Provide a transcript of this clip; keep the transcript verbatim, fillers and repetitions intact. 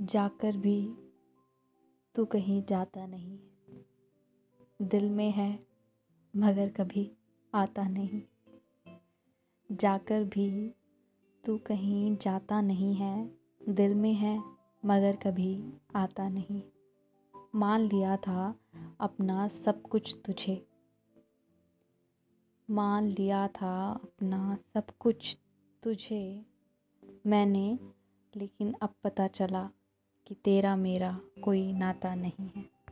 जाकर भी तू कहीं जाता नहीं, दिल में है मगर कभी आता नहीं। जाकर भी तू कहीं जाता नहीं है, दिल में है मगर कभी आता नहीं। मान लिया था अपना सब कुछ तुझे, मान लिया था अपना सब कुछ तुझे मैंने, लेकिन अब पता चला कि तेरा मेरा कोई नाता नहीं है।